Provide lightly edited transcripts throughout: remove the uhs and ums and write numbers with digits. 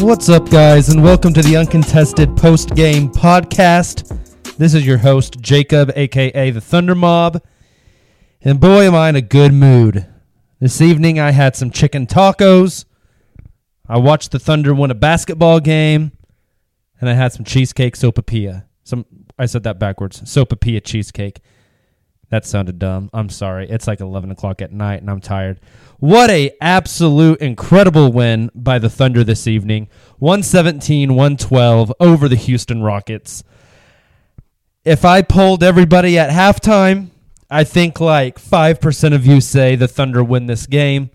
What's up, guys, and welcome to the Uncontested Post-Game Podcast. This is your host, Jacob, a.k.a. the Thunder Mob. And boy, am I in a good mood. This evening, I had some chicken tacos. I watched the Thunder win a basketball game. And I had some cheesecake sopapilla. I said that backwards. Sopapilla cheesecake. That sounded dumb. I'm sorry. It's like 11 o'clock at night, and I'm tired. What a absolute incredible win by the Thunder this evening. 117-112 over the Houston Rockets. If I polled everybody at halftime, I think like 5% of you say the Thunder win this game.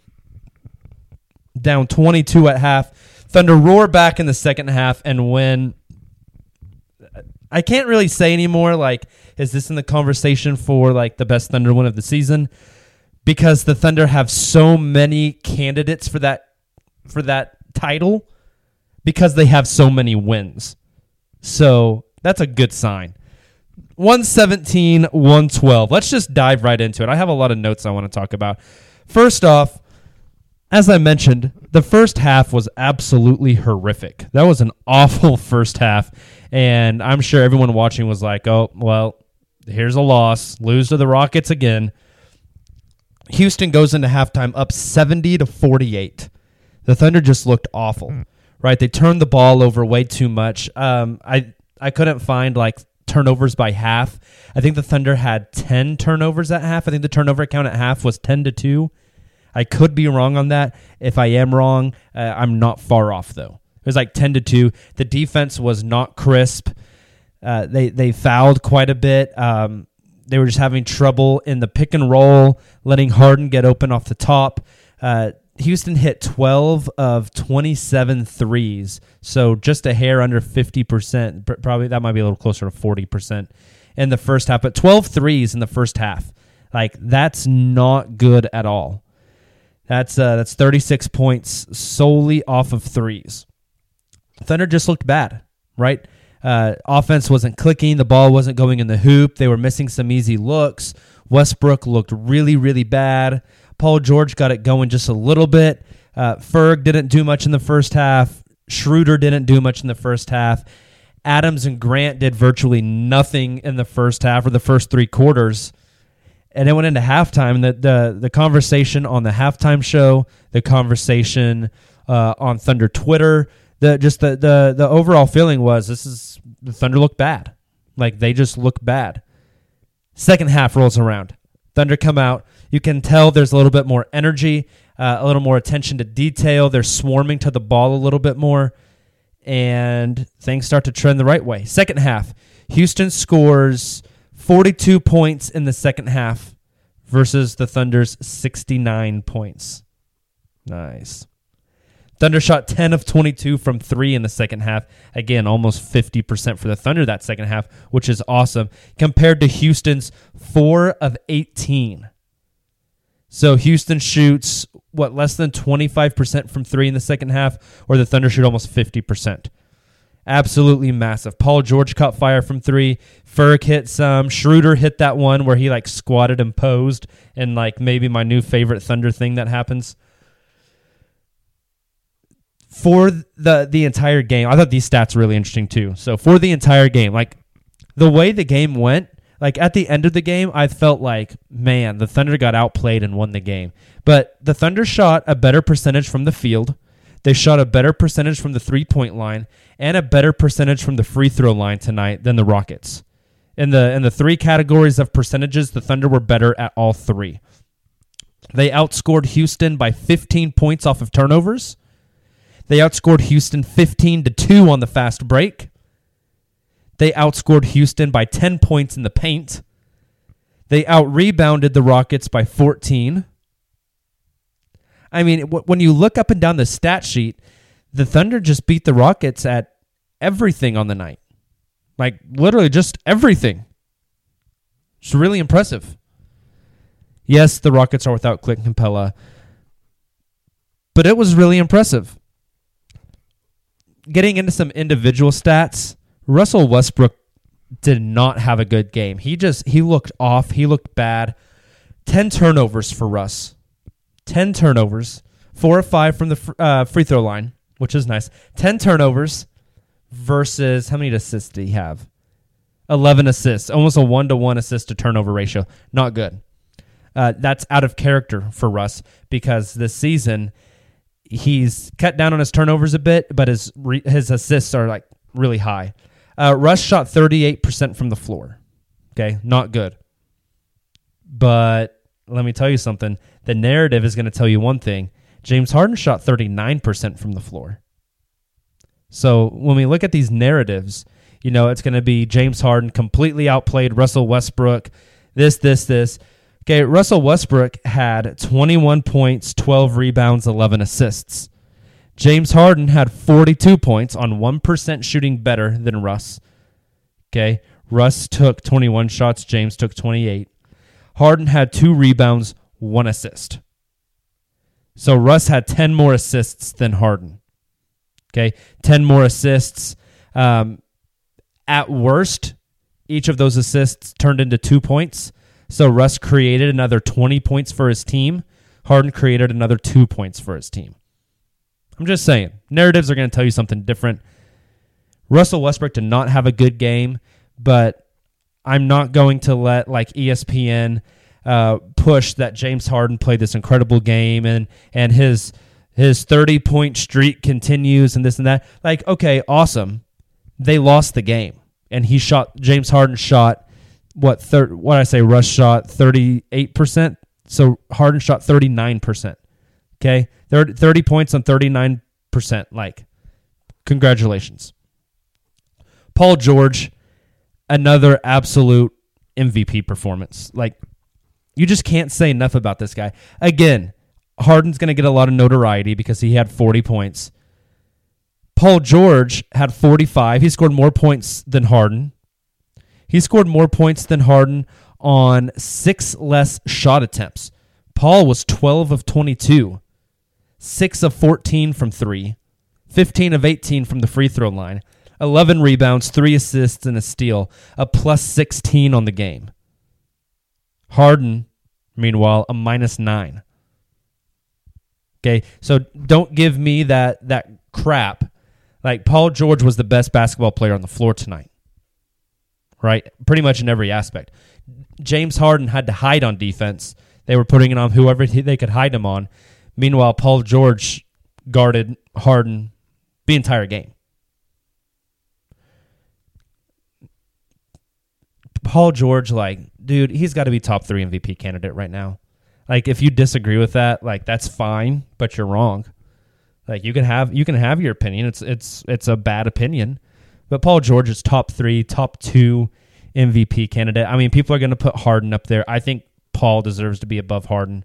Down 22 at half. Thunder roar back in the second half and win. I can't really say anymore, like, is this in the conversation for, like, the best Thunder win of the season? Because the Thunder have so many candidates for that title because they have so many wins. So that's a good sign. 117-112. Let's just dive right into it. I have a lot of notes I want to talk about. First off, as I mentioned, the first half was absolutely horrific. That was an awful first half, and I'm sure everyone watching was like, oh, well, here's a loss. Lose to the Rockets again. Houston goes into halftime up 70-48. The Thunder just looked awful, right? They turned the ball over way too much. I couldn't find, like, turnovers by half. I think the Thunder had 10 turnovers at half. I think the turnover count at half was 10-2. I could be wrong on that. If I am wrong, I'm not far off, though. It was like 10-2. The defense was not crisp. They fouled quite a bit. They were just having trouble in the pick and roll, letting Harden get open off the top. Houston hit 12 of 27 threes, so just a hair under 50%. Probably that might be a little closer to 40% in the first half, but 12 threes in the first half. Like, that's not good at all. That's 36 points solely off of threes. Thunder just looked bad, right? Offense wasn't clicking. The ball wasn't going in the hoop. They were missing some easy looks. Westbrook looked really, really bad. Paul George got it going just a little bit. Ferg didn't do much in the first half. Schroeder didn't do much in the first half. Adams and Grant did virtually nothing in the first half or the first three quarters. And it went into halftime. The conversation on the halftime show, the conversation on Thunder Twitter, the overall feeling was the Thunder look bad. Like, they just look bad. Second half rolls around. Thunder come out. You can tell there's a little bit more energy, a little more attention to detail. They're swarming to the ball a little bit more, and things start to trend the right way. Second half, Houston scores 42 points in the second half versus the Thunder's 69 points. Nice. Thunder shot 10 of 22 from three in the second half. Again, almost 50% for the Thunder that second half, which is awesome, compared to Houston's 4 of 18. So Houston shoots, what, less than 25% from three in the second half, or the Thunder shoot almost 50%. Absolutely massive. Paul George caught fire from three. Ferg hit some. Schroeder hit that one where he like squatted and posed, and like maybe my new favorite Thunder thing that happens. For the entire game, I thought these stats were really interesting too. So for the entire game, like the way the game went, like at the end of the game, I felt like, man, the Thunder got outplayed and won the game. But the Thunder shot a better percentage from the field. They shot a better percentage from the three-point line and a better percentage from the free throw line tonight than the Rockets. In the three categories of percentages, the Thunder were better at all three. They outscored Houston by 15 points off of turnovers. They outscored Houston 15-2 on the fast break. They outscored Houston by 10 points in the paint. They out-rebounded the Rockets by 14. I mean, when you look up and down the stat sheet, the Thunder just beat the Rockets at everything on the night. Like, literally just everything. It's really impressive. Yes, the Rockets are without Clint Capella, but it was really impressive. Getting into some individual stats, Russell Westbrook did not have a good game. He looked off. He looked bad. 10 turnovers for Russ. 10 turnovers. 4 of 5 from the free throw line, which is nice. 10 turnovers versus how many assists did he have? 11 assists. Almost a 1-to-1 assist to turnover ratio. Not good. That's out of character for Russ because this season he's cut down on his turnovers a bit, but his assists are like really high. Russ shot 38% from the floor. Okay, not good. But let me tell you something. The narrative is going to tell you one thing. James Harden shot 39% from the floor. So when we look at these narratives, you know, it's going to be James Harden completely outplayed Russell Westbrook, this. Okay, Russell Westbrook had 21 points, 12 rebounds, 11 assists. James Harden had 42 points on 1% shooting better than Russ. Okay, Russ took 21 shots, James took 28. Harden had 2 rebounds, 1 assist. So Russ had 10 more assists than Harden. Okay, 10 more assists. At worst, each of those assists turned into 2 points. So Russ created another 20 points for his team. Harden created another 2 points for his team. I'm just saying, narratives are going to tell you something different. Russell Westbrook did not have a good game, but I'm not going to let like ESPN push that James Harden played this incredible game and his 30-point streak continues and this and that. Like, okay, awesome. They lost the game, and James Harden shot. Russ shot 38%, so Harden shot 39%. Okay, 30 points on 39%. Like, congratulations. Paul George, another absolute MVP performance. Like, you just can't say enough about this guy. Again, Harden's going to get a lot of notoriety because he had 40 points. Paul George had 45. He scored more points than Harden. He scored more points than Harden on 6 less shot attempts. Paul was 12 of 22, 6 of 14 from 3, 15 of 18 from the free throw line, 11 rebounds, 3 assists, and a steal, a plus 16 on the game. Harden, meanwhile, a minus 9. Okay, so don't give me that crap. Like, Paul George was the best basketball player on the floor tonight. Right? Pretty much in every aspect. James Harden had to hide on defense. They were putting it on whoever they could hide him on. Meanwhile, Paul George guarded Harden the entire game. Paul George, like, dude, he's got to be top three MVP candidate right now. Like, if you disagree with that, like, that's fine, but you're wrong. Like, you can have your opinion. It's a bad opinion, but Paul George is top three, top two MVP candidate. I mean, people are going to put Harden up there. I think Paul deserves to be above Harden,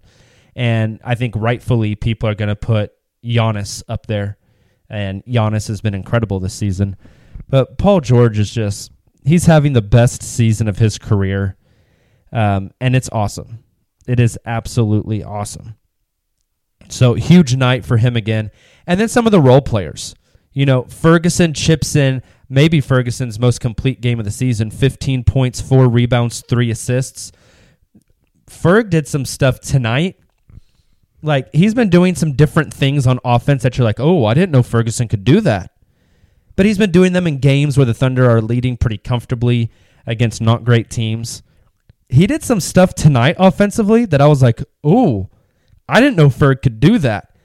and I think rightfully people are going to put Giannis up there, and Giannis has been incredible this season. But Paul George is just—he's having the best season of his career, and it's awesome. It is absolutely awesome. So huge night for him again. And then some of the role players. You know, Ferguson chips in, maybe Ferguson's most complete game of the season, 15 points, 4 rebounds, 3 assists. Ferg did some stuff tonight. Like, he's been doing some different things on offense that you're like, oh, I didn't know Ferguson could do that. But he's been doing them in games where the Thunder are leading pretty comfortably against not great teams. He did some stuff tonight offensively that I was like, oh, I didn't know Ferg could do that.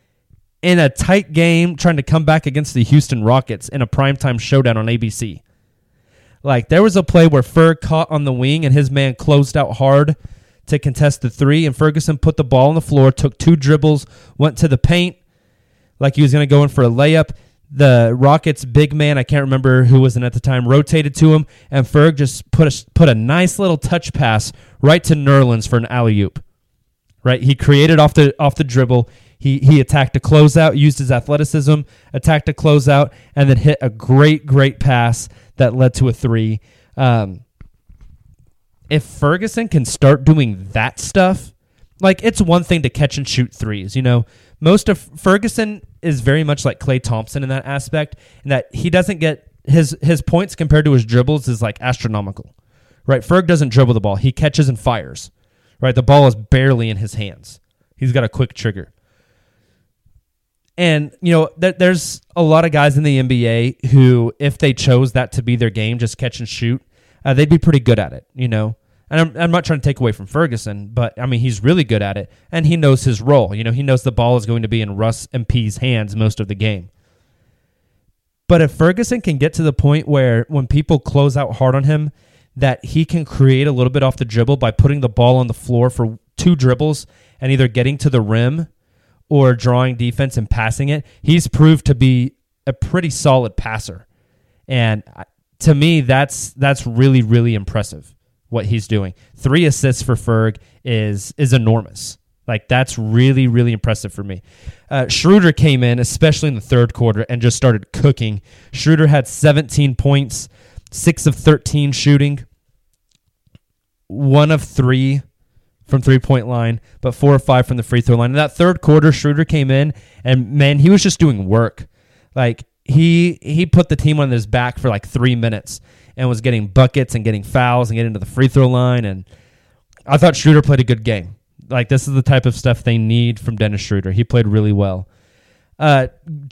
In a tight game, trying to come back against the Houston Rockets in a primetime showdown on ABC. Like, there was a play where Ferg caught on the wing and his man closed out hard to contest the three, and Ferguson put the ball on the floor, took 2 dribbles, went to the paint like he was going to go in for a layup. The Rockets' big man, I can't remember who was in at the time, rotated to him, and Ferg just put a nice little touch pass right to Nerlens for an alley-oop. Right? He created off the dribble. He attacked a closeout, used his athleticism, attacked a closeout, and then hit a great, great pass that led to a three. If Ferguson can start doing that stuff, like, it's one thing to catch and shoot threes, you know. Most of Ferguson is very much like Clay Thompson in that aspect, in that he doesn't get his points compared to his dribbles is like astronomical, right? Ferg doesn't dribble the ball. He catches and fires, right? The ball is barely in his hands. He's got a quick trigger. And, you know, there's a lot of guys in the NBA who, if they chose that to be their game, just catch and shoot, they'd be pretty good at it, you know? And I'm not trying to take away from Ferguson, but, I mean, he's really good at it, and he knows his role. You know, he knows the ball is going to be in Russ and P's hands most of the game. But if Ferguson can get to the point where when people close out hard on him, that he can create a little bit off the dribble by putting the ball on the floor for 2 dribbles and either getting to the rim or drawing defense and passing it, he's proved to be a pretty solid passer. And to me, that's really, really impressive what he's doing. 3 assists for Ferg is enormous. Like, that's really, really impressive for me. Schroeder came in, especially in the third quarter, and just started cooking. Schroeder had 17 points, 6 of 13 shooting, 1 of 3 from three-point line, but 4 or 5 from the free-throw line. In that third quarter, Schroeder came in, and, man, he was just doing work. Like, he put the team on his back for like 3 minutes and was getting buckets and getting fouls and getting to the free-throw line, and I thought Schroeder played a good game. Like, this is the type of stuff they need from Dennis Schroeder. He played really well. Jeremy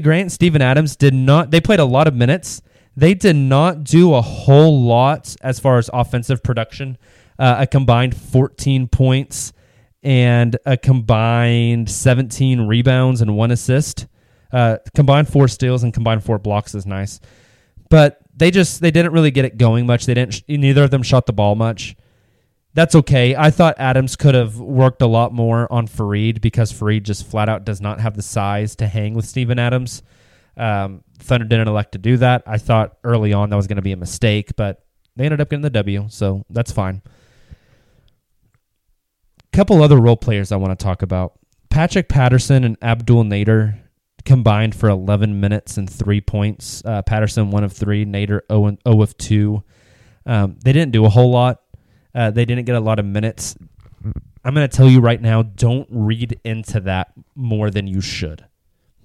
Grant and Steven Adams they played a lot of minutes. They did not do a whole lot as far as offensive production. A combined 14 points and a combined 17 rebounds and 1 assist. Combined 4 steals and combined 4 blocks is nice. But they didn't really get it going much. Neither of them shot the ball much. That's okay. I thought Adams could have worked a lot more on Fareed because Fareed just flat out does not have the size to hang with Steven Adams. Thunder didn't elect to do that. I thought early on that was going to be a mistake, but they ended up getting the W, so that's fine. Couple other role players I want to talk about. Patrick Patterson and Abdul Nader combined for 11 minutes and 3 points. Patterson 1 of 3, Nader 0 of 2. They didn't do a whole lot. They didn't get a lot of minutes. I'm going to tell you right now, don't read into that more than you should.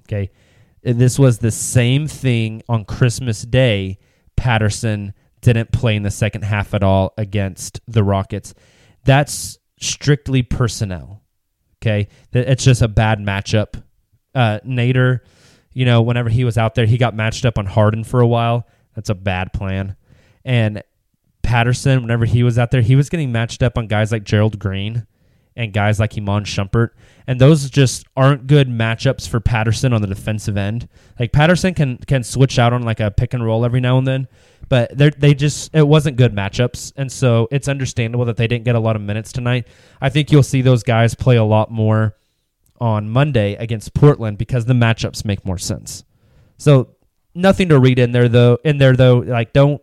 Okay, this was the same thing on Christmas Day. Patterson didn't play in the second half at all against the Rockets. That's strictly personnel, okay? It's just a bad matchup. Nader, you know, whenever he was out there, he got matched up on Harden for a while. That's a bad plan. And Patterson, whenever he was out there, he was getting matched up on guys like Gerald Green and guys like Iman Shumpert, and those just aren't good matchups for Patterson on the defensive end. Like, Patterson can switch out on like a pick and roll every now and then, But they just, it wasn't good matchups. And so it's understandable that they didn't get a lot of minutes tonight. I think you'll see those guys play a lot more on Monday against Portland because the matchups make more sense. So nothing to read in there though. Like don't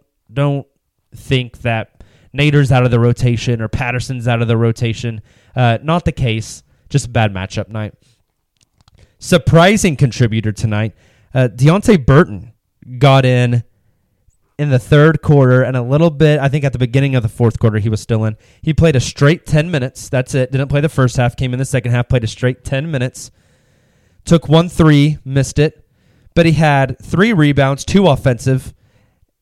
think that Nader's out of the rotation or Patterson's out of the rotation. Not the case. Just a bad matchup night. Surprising contributor tonight, Deonte Burton got in the third quarter and a little bit, I think at the beginning of the fourth quarter he was still in. He played a straight 10 minutes. That's it. Didn't play the first half. Came in the second half, played a straight 10 minutes. Took 1-3, missed it. But he had 3 rebounds, 2 offensive,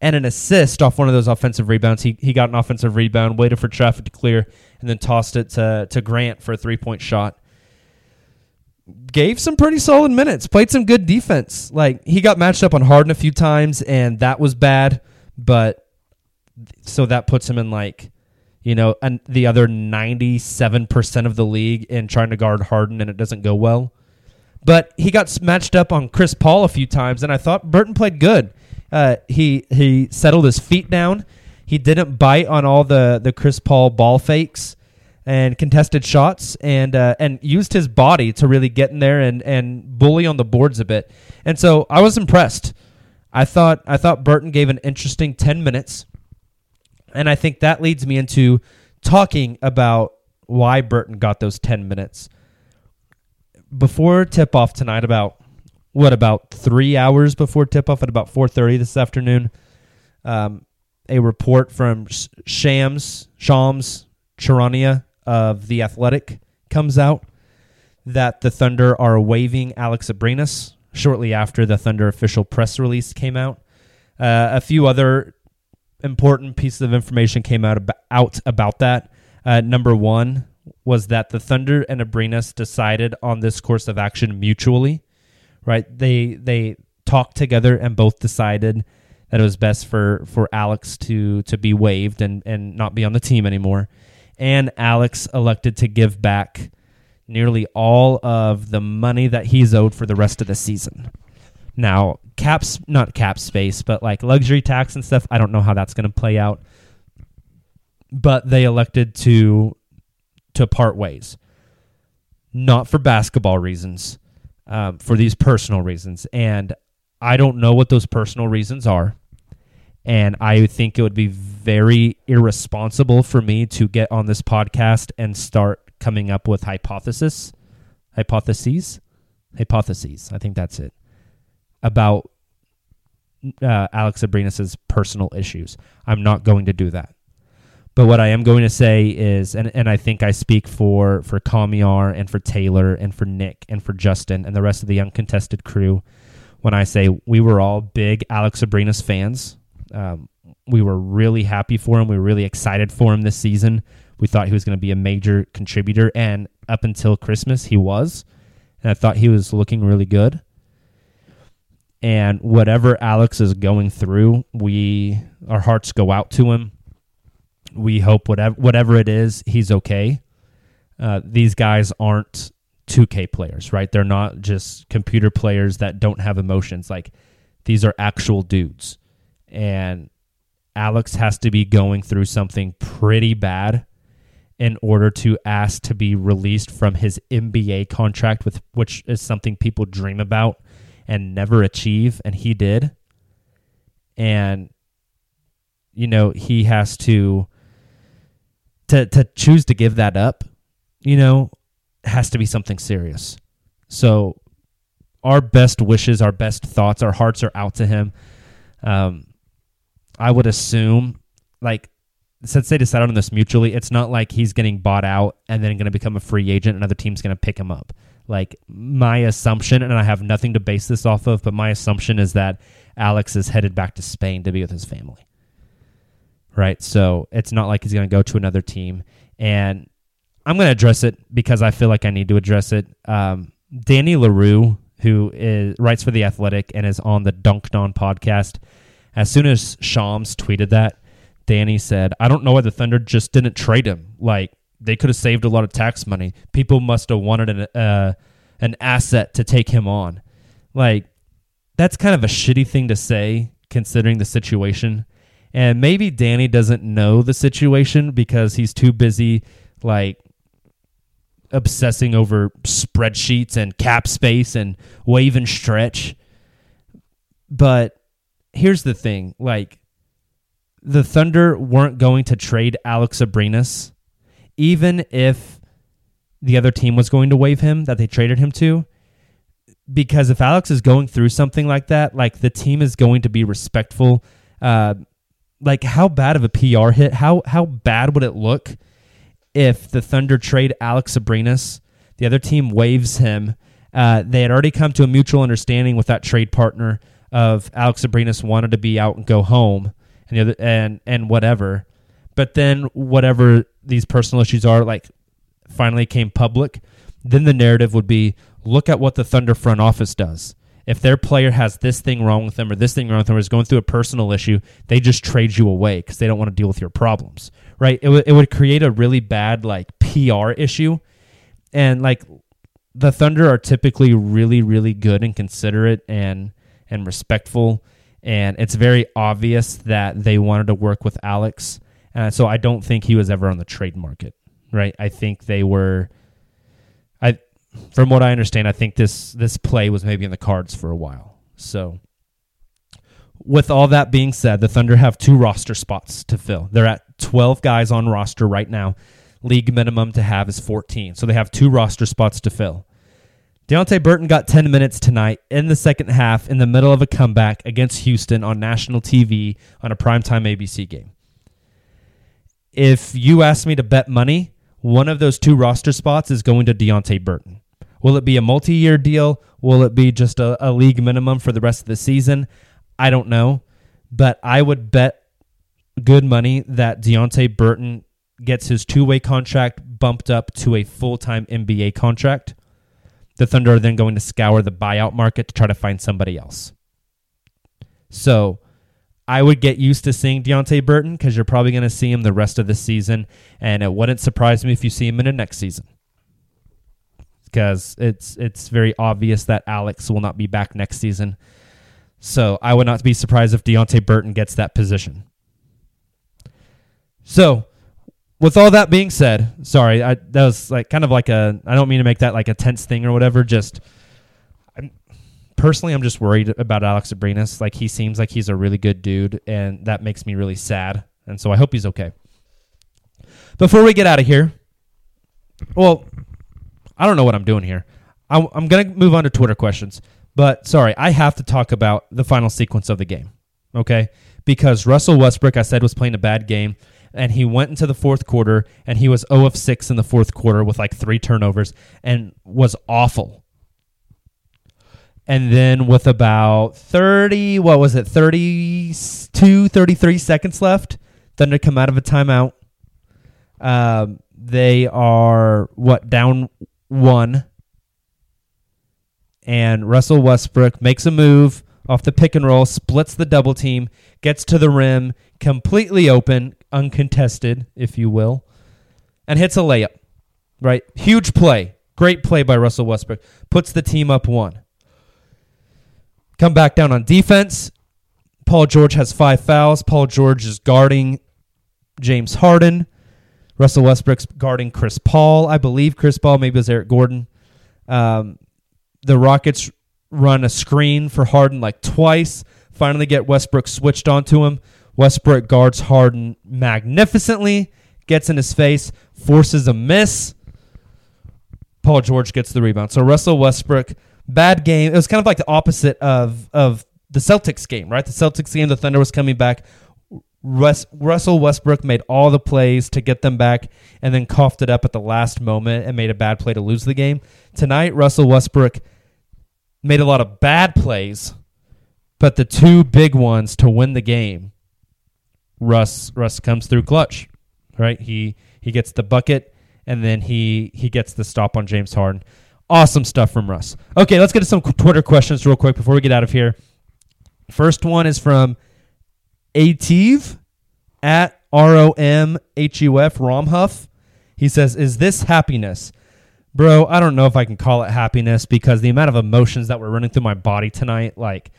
and an assist off one of those offensive rebounds. He got an offensive rebound, waited for traffic to clear, and then tossed it to Grant for a three-point shot. Gave some pretty solid minutes, played some good defense. Like, he got matched up on Harden a few times, and that was bad. But so that puts him in, like, you know, the other 97% of the league in trying to guard Harden, and it doesn't go well. But he got matched up on Chris Paul a few times, and I thought Burton played good. He settled his feet down. He didn't bite on all the Chris Paul ball fakes and contested shots, and used his body to really get in there and bully on the boards a bit. And so I was impressed. I thought Burton gave an interesting 10 minutes, and I think that leads me into talking about why Burton got those 10 minutes. Before tip-off tonight, about 3 hours before tip-off at about 4:30 this afternoon, a report from Shams Charania of The Athletic comes out that the Thunder are waiving Alex Abrines shortly after the Thunder official press release came out. A few other important pieces of information came out about that. Number one was that the Thunder and Abrines decided on this course of action mutually, right? They talked together and both decided that it was best for Alex to be waived and not be on the team anymore. And Alex elected to give back nearly all of the money that he's owed for the rest of the season. Now, not cap space, but like luxury tax and stuff, I don't know how that's going to play out. But they elected to part ways. Not for basketball reasons, for these personal reasons. And I don't know what those personal reasons are. And I think it would be very irresponsible for me to get on this podcast and start coming up with hypotheses. I think that's it, about Alex Abrines' personal issues. I'm not going to do that. But what I am going to say is, and I think I speak for Kamiar and for Taylor and for Nick and for Justin and the rest of the Uncontested crew, when I say we were all big Alex Abrines fans. We were really happy for him. We were really excited for him this season. We thought he was going to be a major contributor, and up until Christmas, he was. And I thought he was looking really good. And whatever Alex is going through, our hearts go out to him. We hope whatever it is, he's okay. These guys aren't 2K players, right? They're not just computer players that don't have emotions. Like, these are actual dudes. And Alex has to be going through something pretty bad in order to ask to be released from his NBA contract, which is something people dream about and never achieve, and he did. And, you know, he has to choose to give that up, you know, has to be something serious. So our best wishes, our best thoughts, our hearts are out to him. I would assume, like, since they decided on this mutually, it's not like he's getting bought out and then going to become a free agent. Another team's going to pick him up. Like, my assumption, and I have nothing to base this off of, but my assumption is that Alex is headed back to Spain to be with his family. Right? So it's not like he's going to go to another team. And I'm going to address it because I feel like I need to address it. Danny LaRue, who writes for The Athletic and is on the Dunked On podcast, as soon as Shams tweeted that, Danny said, "I don't know why the Thunder just didn't trade him. Like, they could have saved a lot of tax money. People must have wanted an asset to take him on." Like, that's kind of a shitty thing to say, considering the situation. And maybe Danny doesn't know the situation because he's too busy, like, obsessing over spreadsheets and cap space and wave and stretch. But here's the thing, like, the Thunder weren't going to trade Alex Abrines, even if the other team was going to waive him that they traded him to, because if Alex is going through something like that, like, the team is going to be respectful. Like, how bad of a PR hit? How bad would it look if the Thunder trade Alex Abrines, the other team waives him? They had already come to a mutual understanding with that trade partner of Alex Abrines wanted to be out and go home and the other, and whatever. But then whatever these personal issues are, like, finally came public, then the narrative would be, look at what the Thunder front office does. If their player has this thing wrong with them or this thing wrong with them or is going through a personal issue, they just trade you away because they don't want to deal with your problems, right? It would create a really bad, like, PR issue. And, like, the Thunder are typically really, really good and considerate and respectful. And it's very obvious that they wanted to work with Alex. So I don't think he was ever on the trade market, right? I think they were... From what I understand, I think this play was maybe in the cards for a while. So with all that being said, the Thunder have two roster spots to fill. They're at 12 guys on roster right now. League minimum to have is 14. So they have two roster spots to fill. Deonte Burton got 10 minutes tonight in the second half in the middle of a comeback against Houston on national TV on a primetime ABC game. If you asked me to bet money, one of those two roster spots is going to Deonte Burton. Will it be a multi-year deal? Will it be just a league minimum for the rest of the season? I don't know, but I would bet good money that Deonte Burton gets his two-way contract bumped up to a full-time NBA contract. The Thunder are then going to scour the buyout market to try to find somebody else. So I would get used to seeing Deonte Burton because you're probably going to see him the rest of the season, and it wouldn't surprise me if you see him in the next season because it's very obvious that Alex will not be back next season. So I would not be surprised if Deonte Burton gets that position. So with all that being said, sorry, that was like kind of like a, I don't mean to make that like a tense thing or whatever, just... Personally, I'm just worried about Alex Abrines. Like, he seems like he's a really good dude, and that makes me really sad. And so I hope he's okay. Before we get out of here, well, I don't know what I'm doing here. I'm going to move on to Twitter questions. But, sorry, I have to talk about the final sequence of the game, okay? Because Russell Westbrook, I said, was playing a bad game, and he went into the fourth quarter, and he was 0 of 6 in the fourth quarter with, like, 3 turnovers and was awful. And then with about 33 seconds left, Thunder come out of a timeout. They are, down 1. And Russell Westbrook makes a move off the pick and roll, splits the double team, gets to the rim, completely open, uncontested, if you will, and hits a layup, right? Huge play. Great play by Russell Westbrook. Puts the team up 1. Come back down on defense. Paul George has 5 fouls. Paul George is guarding James Harden. Russell Westbrook's guarding Chris Paul. I believe Chris Paul. Maybe it was Eric Gordon. The Rockets run a screen for Harden like twice. Finally get Westbrook switched onto him. Westbrook guards Harden magnificently. Gets in his face. Forces a miss. Paul George gets the rebound. So Russell Westbrook... Bad game. It was kind of like the opposite of the Celtics game, right? The Celtics game, the Thunder was coming back. Russell Westbrook made all the plays to get them back and then coughed it up at the last moment and made a bad play to lose the game. Tonight, Russell Westbrook made a lot of bad plays, but the two big ones to win the game, Russ comes through clutch, right? He gets the bucket, and then he gets the stop on James Harden. Awesome stuff from Russ. Okay, let's get to some Twitter questions real quick before we get out of here. First one is from Ative at ROMHUF, Romhuff. He says, is this happiness? Bro, I don't know if I can call it happiness because the amount of emotions that were running through my body tonight, like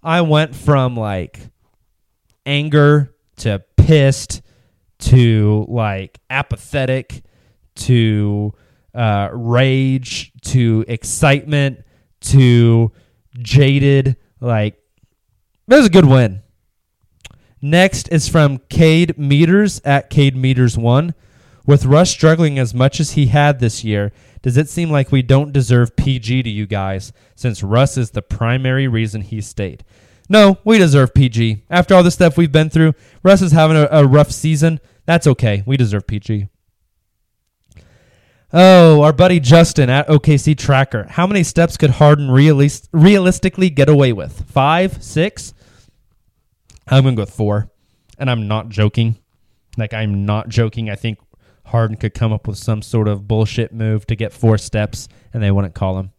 I went from like anger to pissed to like apathetic to rage to excitement to jaded. Like, that was a good win. Next is from Cade Meters at Cade Meters 1. With Russ struggling as much as he had this year, does it seem like we don't deserve PG to you guys since Russ is the primary reason he stayed? No, we deserve PG. After all the stuff we've been through, Russ is having a rough season. That's okay. We deserve PG. Oh, our buddy Justin at OKC Tracker. How many steps could Harden realistically get away with? 5, 6? I'm going to go with 4. And I'm not joking. Like, I'm not joking. I think Harden could come up with some sort of bullshit move to get 4 steps, and they wouldn't call him.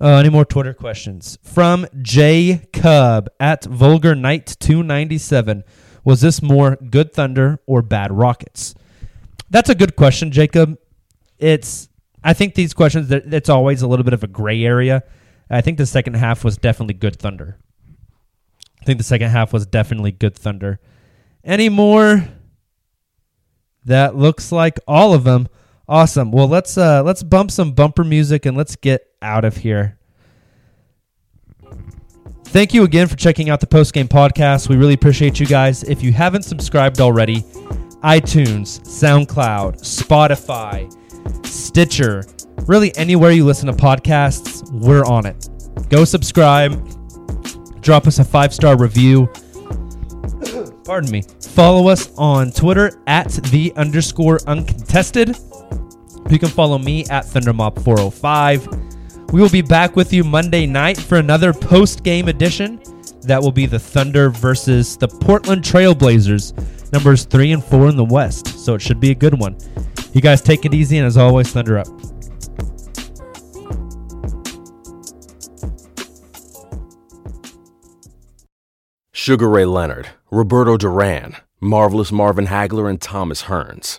Any more Twitter questions? From J. Cub at Vulgar Knight 297. Was this more good Thunder or bad Rockets? That's a good question, Jacob. I think these questions, it's always a little bit of a gray area. I think the second half was definitely good Thunder. Any more? That looks like all of them. Awesome. Well, let's bump some bumper music and let's get out of here. Thank you again for checking out the Postgame Podcast. We really appreciate you guys. If you haven't subscribed already, iTunes, SoundCloud, Spotify, Stitcher, really anywhere you listen to podcasts, we're on it. Go subscribe. Drop us a 5-star review. Pardon me. Follow us on Twitter at @_uncontested. You can follow me at ThunderMop405. We will be back with you Monday night for another post-game edition. That will be the Thunder versus the Portland Trail Blazers, numbers 3 and 4 in the West. So it should be a good one. You guys take it easy, and as always, Thunder up. Sugar Ray Leonard, Roberto Duran, Marvelous Marvin Hagler, and Thomas Hearns.